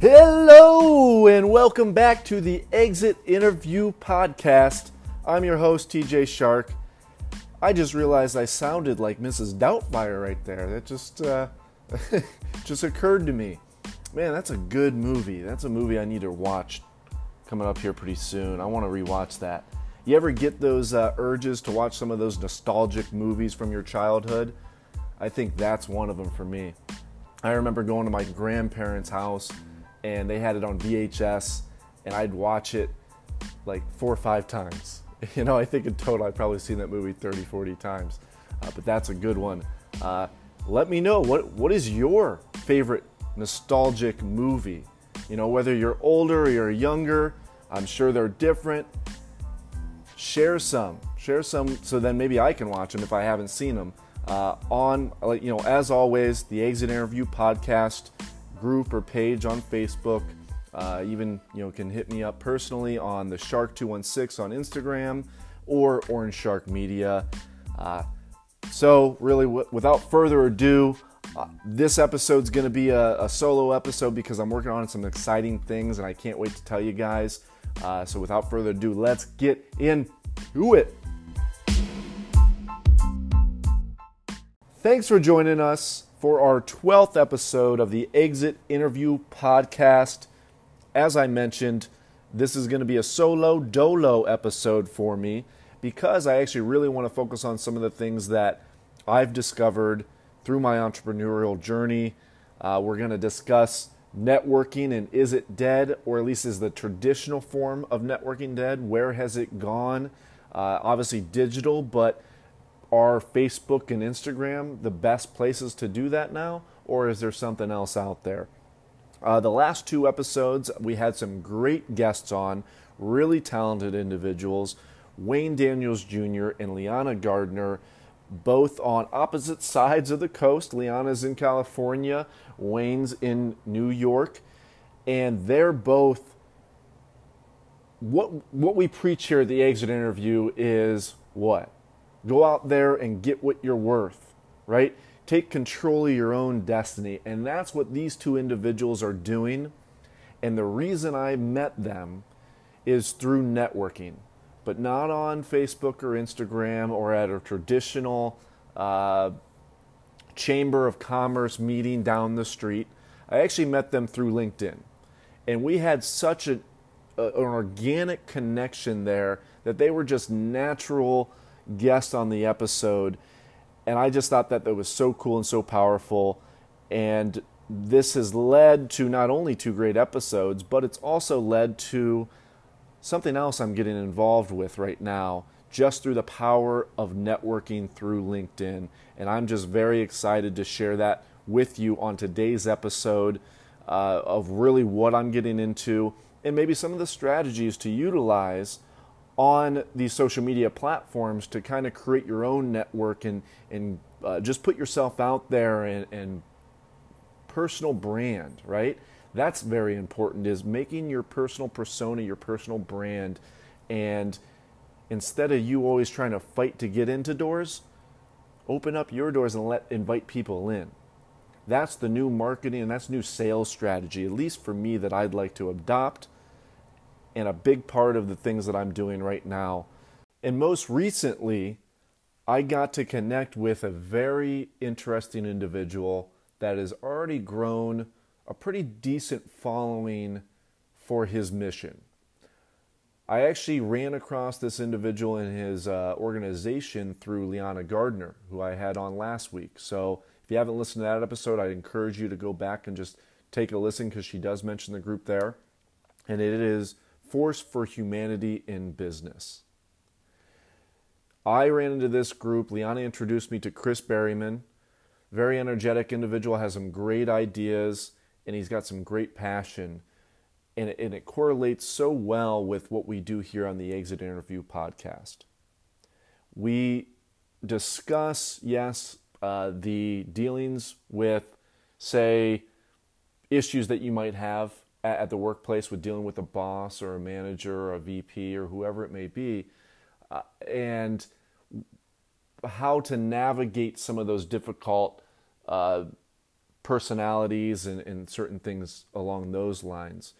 Hello and welcome back to the Exit Interview podcast. I'm your host, TJ Shark. I just realized I sounded like Mrs. Doubtfire right there. That just just occurred to me. Man, that's a good movie. That's a movie I need to watch coming up here pretty soon. I want to rewatch that. You ever get those urges to watch some of those nostalgic movies from your childhood? I think that's one of them for me. I remember going to my grandparents' house and they had it on VHS, and I'd watch it like 4 or 5 times. You know, I think in total I've probably seen that movie 30, 40 times, but that's a good one. Let me know, what is your favorite nostalgic movie? You know, whether you're older or you're younger, I'm sure they're different. Share some, so then maybe I can watch them if I haven't seen them. As always, the Exit Interview podcast group or page on Facebook. Can hit me up personally on the Shark216 on Instagram or Orange Shark Media. Without further ado, this episode's going to be a solo episode because I'm working on some exciting things and I can't wait to tell you guys. So without further ado, let's get into it. Thanks for joining us for our 12th episode of the Exit Interview podcast. As I mentioned, this is going to be a solo dolo episode for me because I actually really want to focus on some of the things that I've discovered through my entrepreneurial journey. We're going to discuss networking and is it dead, or at least is the traditional form of networking dead? Where has it gone? Obviously digital, but are Facebook and Instagram the best places to do that now, or is there something else out there? The last 2 episodes, we had some great guests on, really talented individuals, Wayne Daniels Jr. and Liana Gardner, both on opposite sides of the coast. Liana's in California, Wayne's in New York, and they're both, what we preach here at the Exit Interview is what? Go out there and get what you're worth, right? Take control of your own destiny. And that's what these 2 individuals are doing. And the reason I met them is through networking, but not on Facebook or Instagram or at a traditional chamber of commerce meeting down the street. I actually met them through LinkedIn. And we had such an organic connection there that they were just natural guest on the episode, and I just thought that was so cool and so powerful, and this has led to not only 2 great episodes, but it's also led to something else I'm getting involved with right now, just through the power of networking through LinkedIn, and I'm just very excited to share that with you on today's episode of really what I'm getting into, and maybe some of the strategies to utilize on these social media platforms to kind of create your own network and just put yourself out there and personal brand, right? That's very important, is making your personal persona, your personal brand. And instead of you always trying to fight to get into doors, open up your doors and invite people in. That's the new marketing and that's new sales strategy, at least for me, that I'd like to adopt. And a big part of the things that I'm doing right now. And most recently, I got to connect with a very interesting individual that has already grown a pretty decent following for his mission. I actually ran across this individual in his organization through Liana Gardner, who I had on last week. So if you haven't listened to that episode, I encourage you to go back and just take a listen because she does mention the group there. And it is Force for Humanity in Business. I ran into this group. Liana introduced me to Chris Berryman. Very energetic individual, has some great ideas, and he's got some great passion. And it correlates so well with what we do here on the Exit Interview podcast. We discuss, the dealings with, say, issues that you might have at the workplace with dealing with a boss or a manager or a VP or whoever it may be, and how to navigate some of those difficult personalities and certain things along those lines.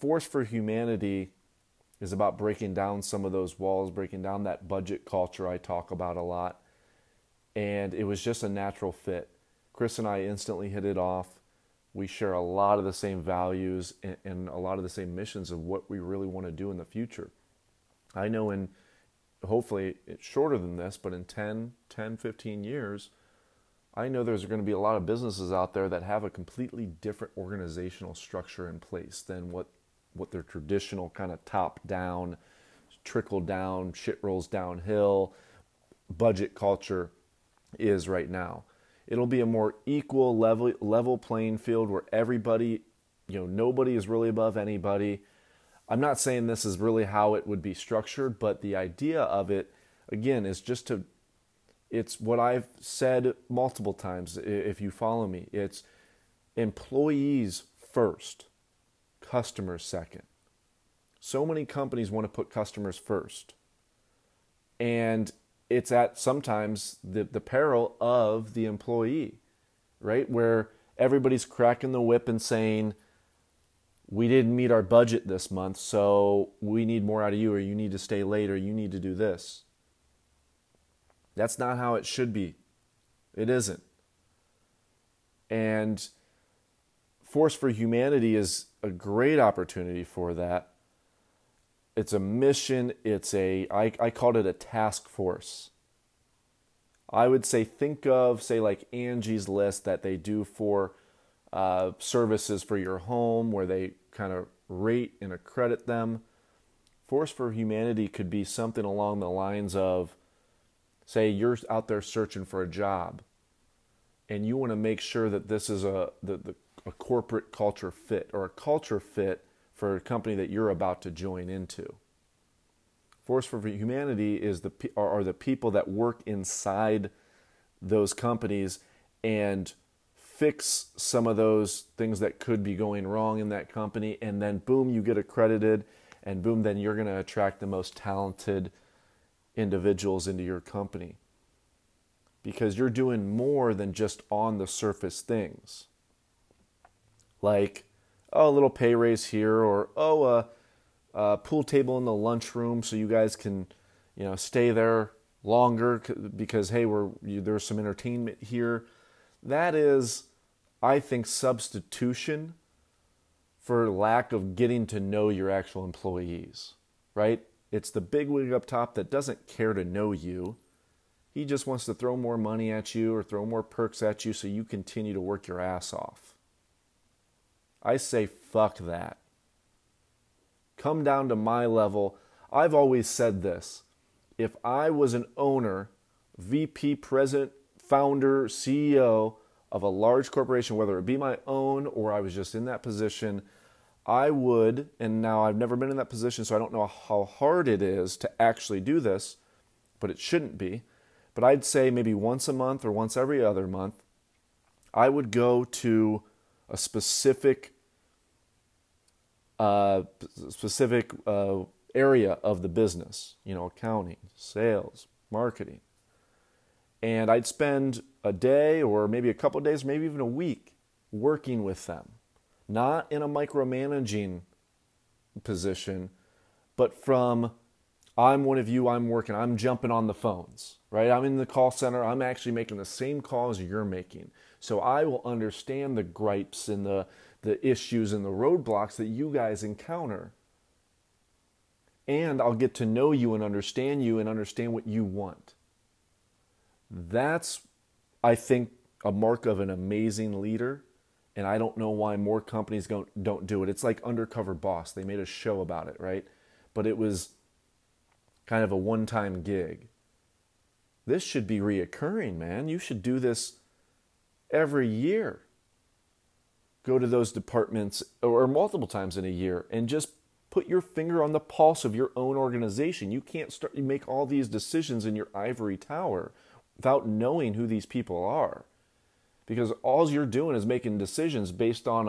Force for Humanity is about breaking down some of those walls, breaking down that budget culture I talk about a lot. And it was just a natural fit. Chris and I instantly hit it off. We share a lot of the same values and a lot of the same missions of what we really want to do in the future. I know in, hopefully it's shorter than this, but in 10, 15 years, I know there's going to be a lot of businesses out there that have a completely different organizational structure in place than what their traditional kind of top-down, trickle-down, shit rolls downhill budget culture is right now. It'll be a more equal level playing field where everybody, you know, nobody is really above anybody. I'm not saying this is really how it would be structured, but the idea of it, again, is just to, it's what I've said multiple times if you follow me. It's employees first, customers second. So many companies want to put customers first. And it's at sometimes the peril of the employee, right? Where everybody's cracking the whip and saying, we didn't meet our budget this month, so we need more out of you, or you need to stay later, you need to do this. That's not how it should be. It isn't. And Force for Humanity is a great opportunity for that. It's a mission. It's a, I called it a task force. I would say, think of, say, like Angie's List that they do for services for your home, where they kind of rate and accredit them. Force for Humanity could be something along the lines of, say, you're out there searching for a job, and you want to make sure that this is a corporate culture fit, or a culture fit for a company that you're about to join into. Force for Humanity is are the people that work inside those companies and fix some of those things that could be going wrong in that company, and then boom, you get accredited, and boom, then you're going to attract the most talented individuals into your company, because you're doing more than just on the surface things like, oh, a little pay raise here, or oh, a pool table in the lunchroom so you guys can, you know, stay there longer because hey, there's some entertainment here. That is, I think, substitution for lack of getting to know your actual employees, right? It's the bigwig up top that doesn't care to know you. He just wants to throw more money at you or throw more perks at you so you continue to work your ass off. I say fuck that. Come down to my level. I've always said this. If I was an owner, VP, president, founder, CEO of a large corporation, whether it be my own or I was just in that position, I would, and now I've never been in that position, so I don't know how hard it is to actually do this, but it shouldn't be. But I'd say maybe once a month or once every other month, I would go to a specific area of the business, you know, accounting, sales, marketing. And I'd spend a day or maybe a couple of days, maybe even a week working with them, not in a micromanaging position, but from I'm one of you, I'm working, I'm jumping on the phones, right? I'm in the call center, I'm actually making the same calls you're making. So I will understand the gripes and the issues and the roadblocks that you guys encounter. And I'll get to know you and understand what you want. That's, I think, a mark of an amazing leader. And I don't know why more companies don't do it. It's like Undercover Boss. They made a show about it, right? But it was kind of a one-time gig. This should be reoccurring, man. You should do this every year. Go to those departments or multiple times in a year and just put your finger on the pulse of your own organization. You can't start to make all these decisions in your ivory tower without knowing who these people are, because all you're doing is making decisions based on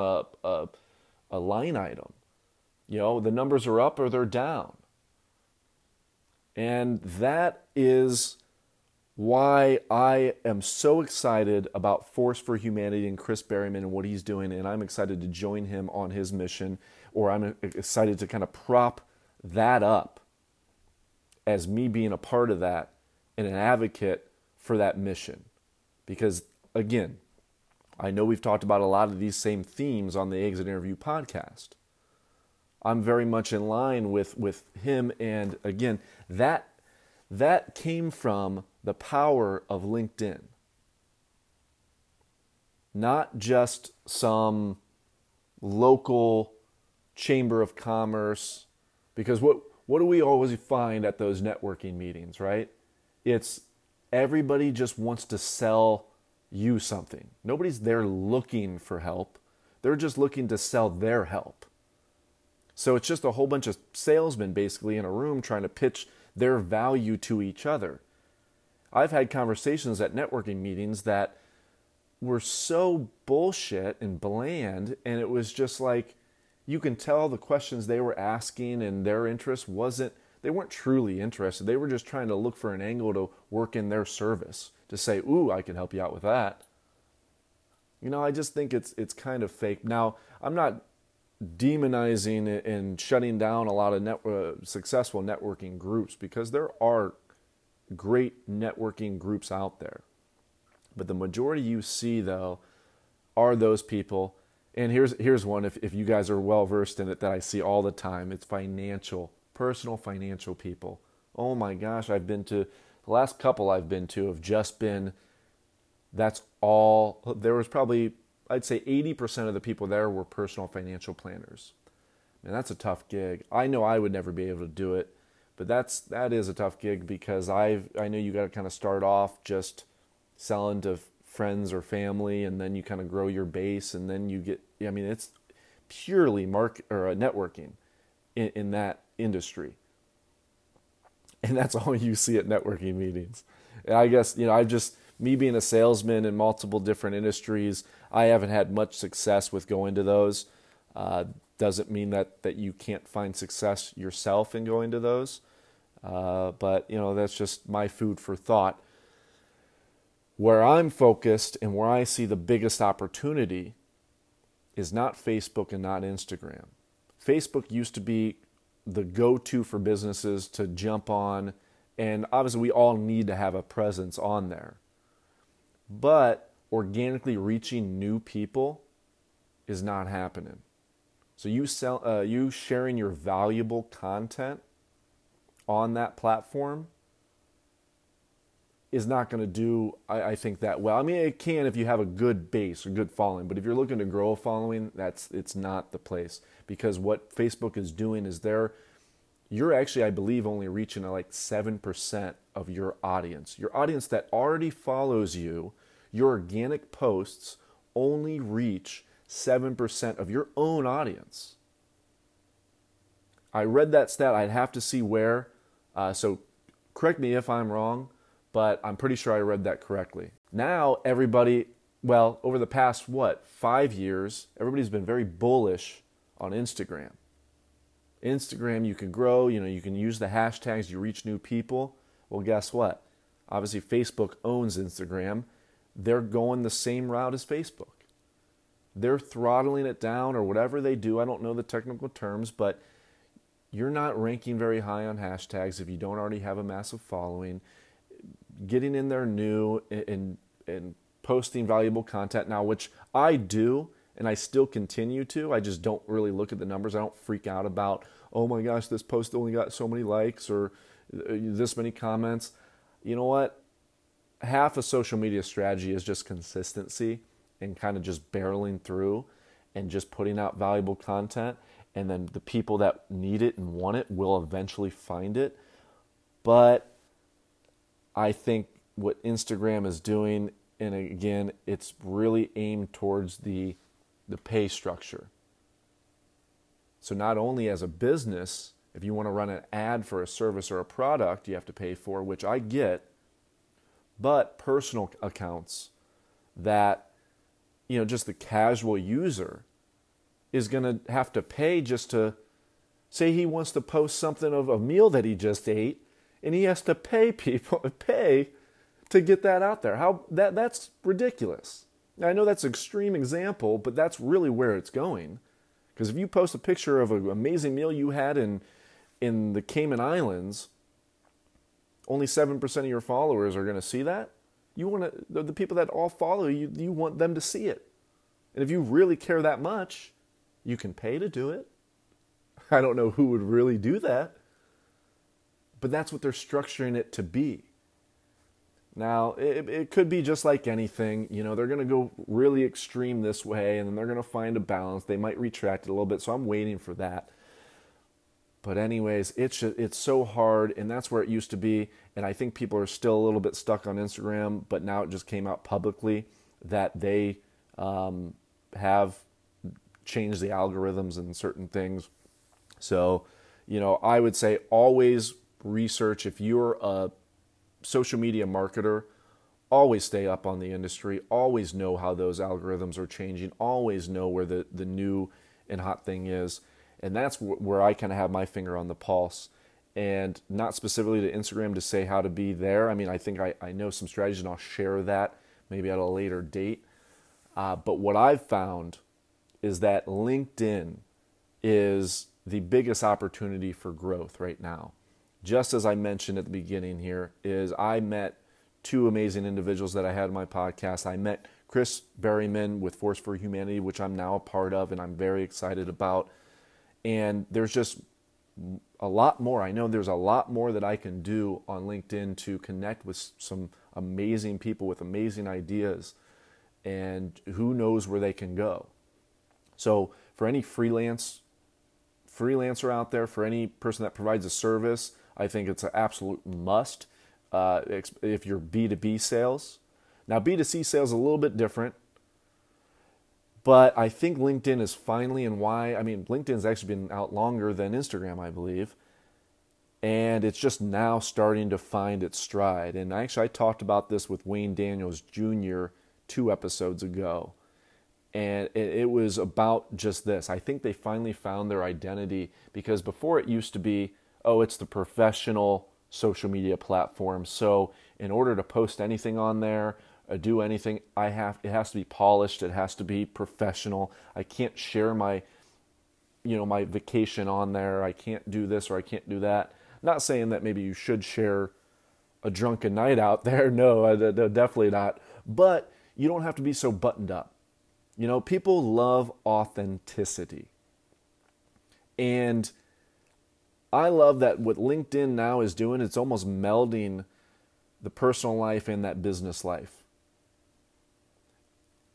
a line item. You know, the numbers are up or they're down. And that is why I am so excited about Force for Humanity and Chris Berryman and what he's doing, and I'm excited to join him on his mission, or I'm excited to kind of prop that up as me being a part of that and an advocate for that mission. Because, again, I know we've talked about a lot of these same themes on the Exit Interview podcast. I'm very much in line with him, and again, that came from the power of LinkedIn. Not just some local chamber of commerce, because what do we always find at those networking meetings, right? It's everybody just wants to sell you something. Nobody's there looking for help. They're just looking to sell their help. So it's just a whole bunch of salesmen basically in a room trying to pitch their value to each other. I've had conversations at networking meetings that were so bullshit and bland, and it was just like, you can tell the questions they were asking and their interest wasn't, they weren't truly interested. They were just trying to look for an angle to work in their service, to say, ooh, I can help you out with that. You know, I just think it's kind of fake. Now, I'm not demonizing and shutting down a lot of successful networking groups, because there are great networking groups out there. But the majority you see, though, are those people. And here's one, if you guys are well-versed in it, that I see all the time. It's personal financial people. Oh my gosh, the last couple I've been to have just been, that's all, there was probably, I'd say 80% of the people there were personal financial planners. Man, that's a tough gig. I know I would never be able to do it, but that is a tough gig, because I know you got to kind of start off just selling to friends or family, and then you kind of grow your base, and then you get, I mean, it's purely networking in that industry. And that's all you see at networking meetings. And I guess, you know, me being a salesman in multiple different industries, I haven't had much success with going to those. Doesn't mean that you can't find success yourself in going to those. But, you know, that's just my food for thought. Where I'm focused and where I see the biggest opportunity is not Facebook and not Instagram. Facebook used to be the go-to for businesses to jump on, and obviously we all need to have a presence on there. But organically reaching new people is not happening. So you sharing your valuable content on that platform is not going to do, I think, that well. I mean, it can if you have a good base, a good following, but if you're looking to grow a following, it's not the place, because what Facebook is doing is you're actually, I believe, only reaching like 7% of your audience. Your audience that already follows you, your organic posts only reach 7% of your own audience. I read that stat. I'd have to see where, so correct me if I'm wrong, but I'm pretty sure I read that correctly. Now everybody, well, over the past, 5 years, everybody's been very bullish on Instagram. Instagram, you can grow, you know, you can use the hashtags, you reach new people. Well, guess what? Obviously, Facebook owns Instagram. They're going the same route as Facebook. They're throttling it down, or whatever they do. I don't know the technical terms, but you're not ranking very high on hashtags if you don't already have a massive following. Getting in there new and posting valuable content now, which I do, and I still continue to. I just don't really look at the numbers. I don't freak out about, oh my gosh, this post only got so many likes or this many comments. You know what? Half of social media strategy is just consistency and kind of just barreling through and just putting out valuable content. And then the people that need it and want it will eventually find it. But I think what Instagram is doing, and again, it's really aimed towards the pay structure. So not only as a business, if you want to run an ad for a service or a product you have to pay for, which I get, but personal accounts that, you know, just the casual user is going to have to pay just to, say he wants to post something of a meal that he just ate, and he has to pay to get that out there. That's ridiculous. Now, I know that's an extreme example, but that's really where it's going. Because if you post a picture of an amazing meal you had in the Cayman Islands, only 7% of your followers are going to see that. You want to, the people that all follow you, you want them to see it. And if you really care that much, you can pay to do it. I don't know who would really do that, but that's what they're structuring it to be. Now, it could be just like anything. You know, they're going to go really extreme this way, and then they're going to find a balance. They might retract it a little bit, so I'm waiting for that. But anyways, it's so hard, and that's where it used to be. And I think people are still a little bit stuck on Instagram, but now it just came out publicly that they have changed the algorithms and certain things. So, you know, I would say always research. If you're a social media marketer, always stay up on the industry, always know how those algorithms are changing, always know where the new and hot thing is. And that's where I kind of have my finger on the pulse, and not specifically to Instagram to say how to be there. I mean, I think I know some strategies, and I'll share that maybe at a later date. But what I've found is that LinkedIn is the biggest opportunity for growth right now. Just as I mentioned at the beginning here, is I met two amazing individuals that I had on my podcast. I met Chris Berryman with Force for Humanity, which I'm now a part of and I'm very excited about. And there's just a lot more. I know there's a lot more that I can do on LinkedIn to connect with some amazing people with amazing ideas, and who knows where they can go. So for any freelancer out there, for any person that provides a service, I think it's an absolute must if you're B2B sales. Now, B2C sales is a little bit different, but I think LinkedIn is finally, and why, I mean, LinkedIn's actually been out longer than Instagram, I believe, and it's just now starting to find its stride. And actually, I talked about this with Wayne Daniels Jr. 2 episodes ago. And it was about just this. I think they finally found their identity, because before it used to be, oh, it's the professional social media platform. So in order to post anything on there, do anything, it has to be polished. It has to be professional. I can't share my vacation on there. I can't do this or I can't do that. Not saying that maybe you should share a drunken night out there. No, definitely not. But you don't have to be so buttoned up. You know, people love authenticity. And I love that what LinkedIn now is doing, it's almost melding the personal life and that business life.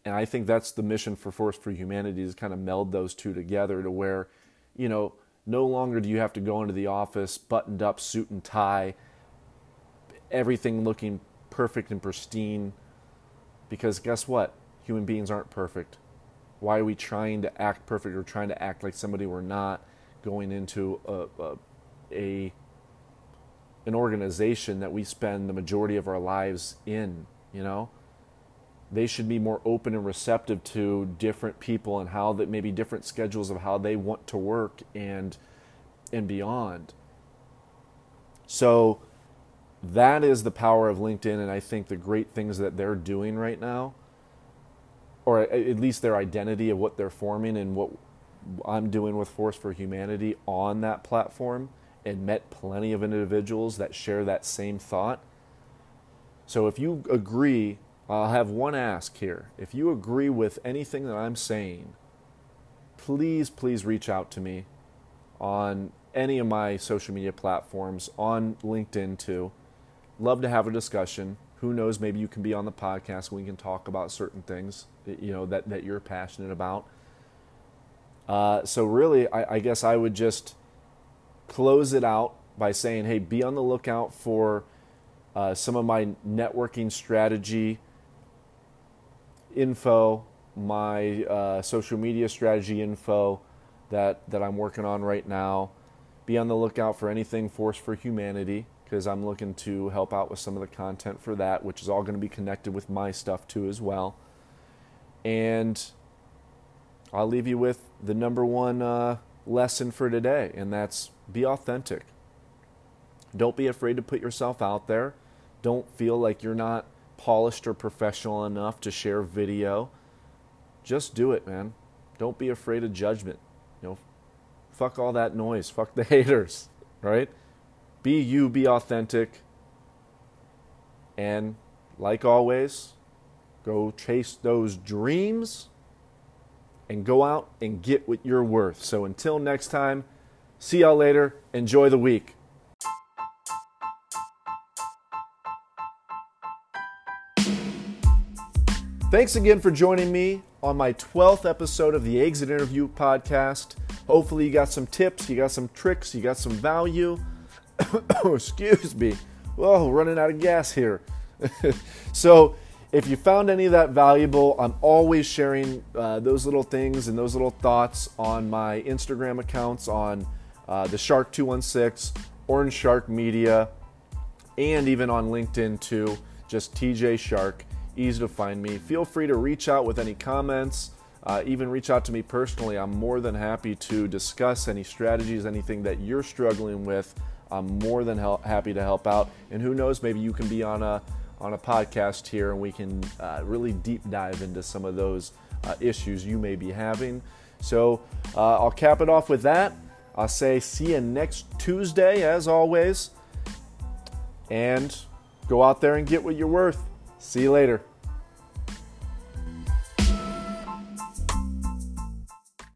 And I think that's the mission for Force for Humanity, is kind of meld those two together to where, you know, no longer do you have to go into the office buttoned up, suit and tie, everything looking perfect and pristine. Because guess what? Human beings aren't perfect. Why are we trying to act perfect or trying to act like somebody we're not, going into an organization that we spend the majority of our lives in? You know, they should be more open and receptive to different people and how that maybe different schedules of how they want to work and beyond. So that is the power of LinkedIn, and I think the great things that they're doing right now, or at least their identity of what they're forming, and what I'm doing with Force for Humanity on that platform, and met plenty of individuals that share that same thought. So if you agree, I'll have one ask here. If you agree with anything that I'm saying, please reach out to me on any of my social media platforms, on LinkedIn too. Love to have a discussion. Who knows, maybe you can be on the podcast and we can talk about certain things, you know, that you're passionate about. So really, I guess I would just close it out by saying, hey, be on the lookout for some of my networking strategy info, my social media strategy info that I'm working on right now. Be on the lookout for anything Force for Humanity, because I'm looking to help out with some of the content for that, which is all going to be connected with my stuff too as well. And I'll leave you with the number one lesson for today, and that's be authentic. Don't be afraid to put yourself out there. don't feel like you're not polished or professional enough to share video, just do it, man. Don't be afraid of judgment. You know, fuck all that noise. Fuck the haters, right? Be you, be authentic. And like always, go chase those dreams and go out and get what you're worth. So until next time, see y'all later. Enjoy the week. Thanks again for joining me on my 12th episode of the Exit Interview podcast. Hopefully you got some tips, you got some tricks, you got some value. Excuse me. Whoa, running out of gas here. So if you found any of that valuable, I'm always sharing those little things and those little thoughts on my Instagram accounts, on the Shark216, Orange Shark Media, and even on LinkedIn too, just TJ Shark. Easy to find me. Feel free to reach out with any comments, even reach out to me personally. I'm more than happy to discuss any strategies, anything that you're struggling with. I'm more than happy to help out. And who knows, maybe you can be on a podcast here and we can really deep dive into some of those issues you may be having. So I'll cap it off with that. I'll say see you next Tuesday as always. And go out there and get what you're worth. See you later.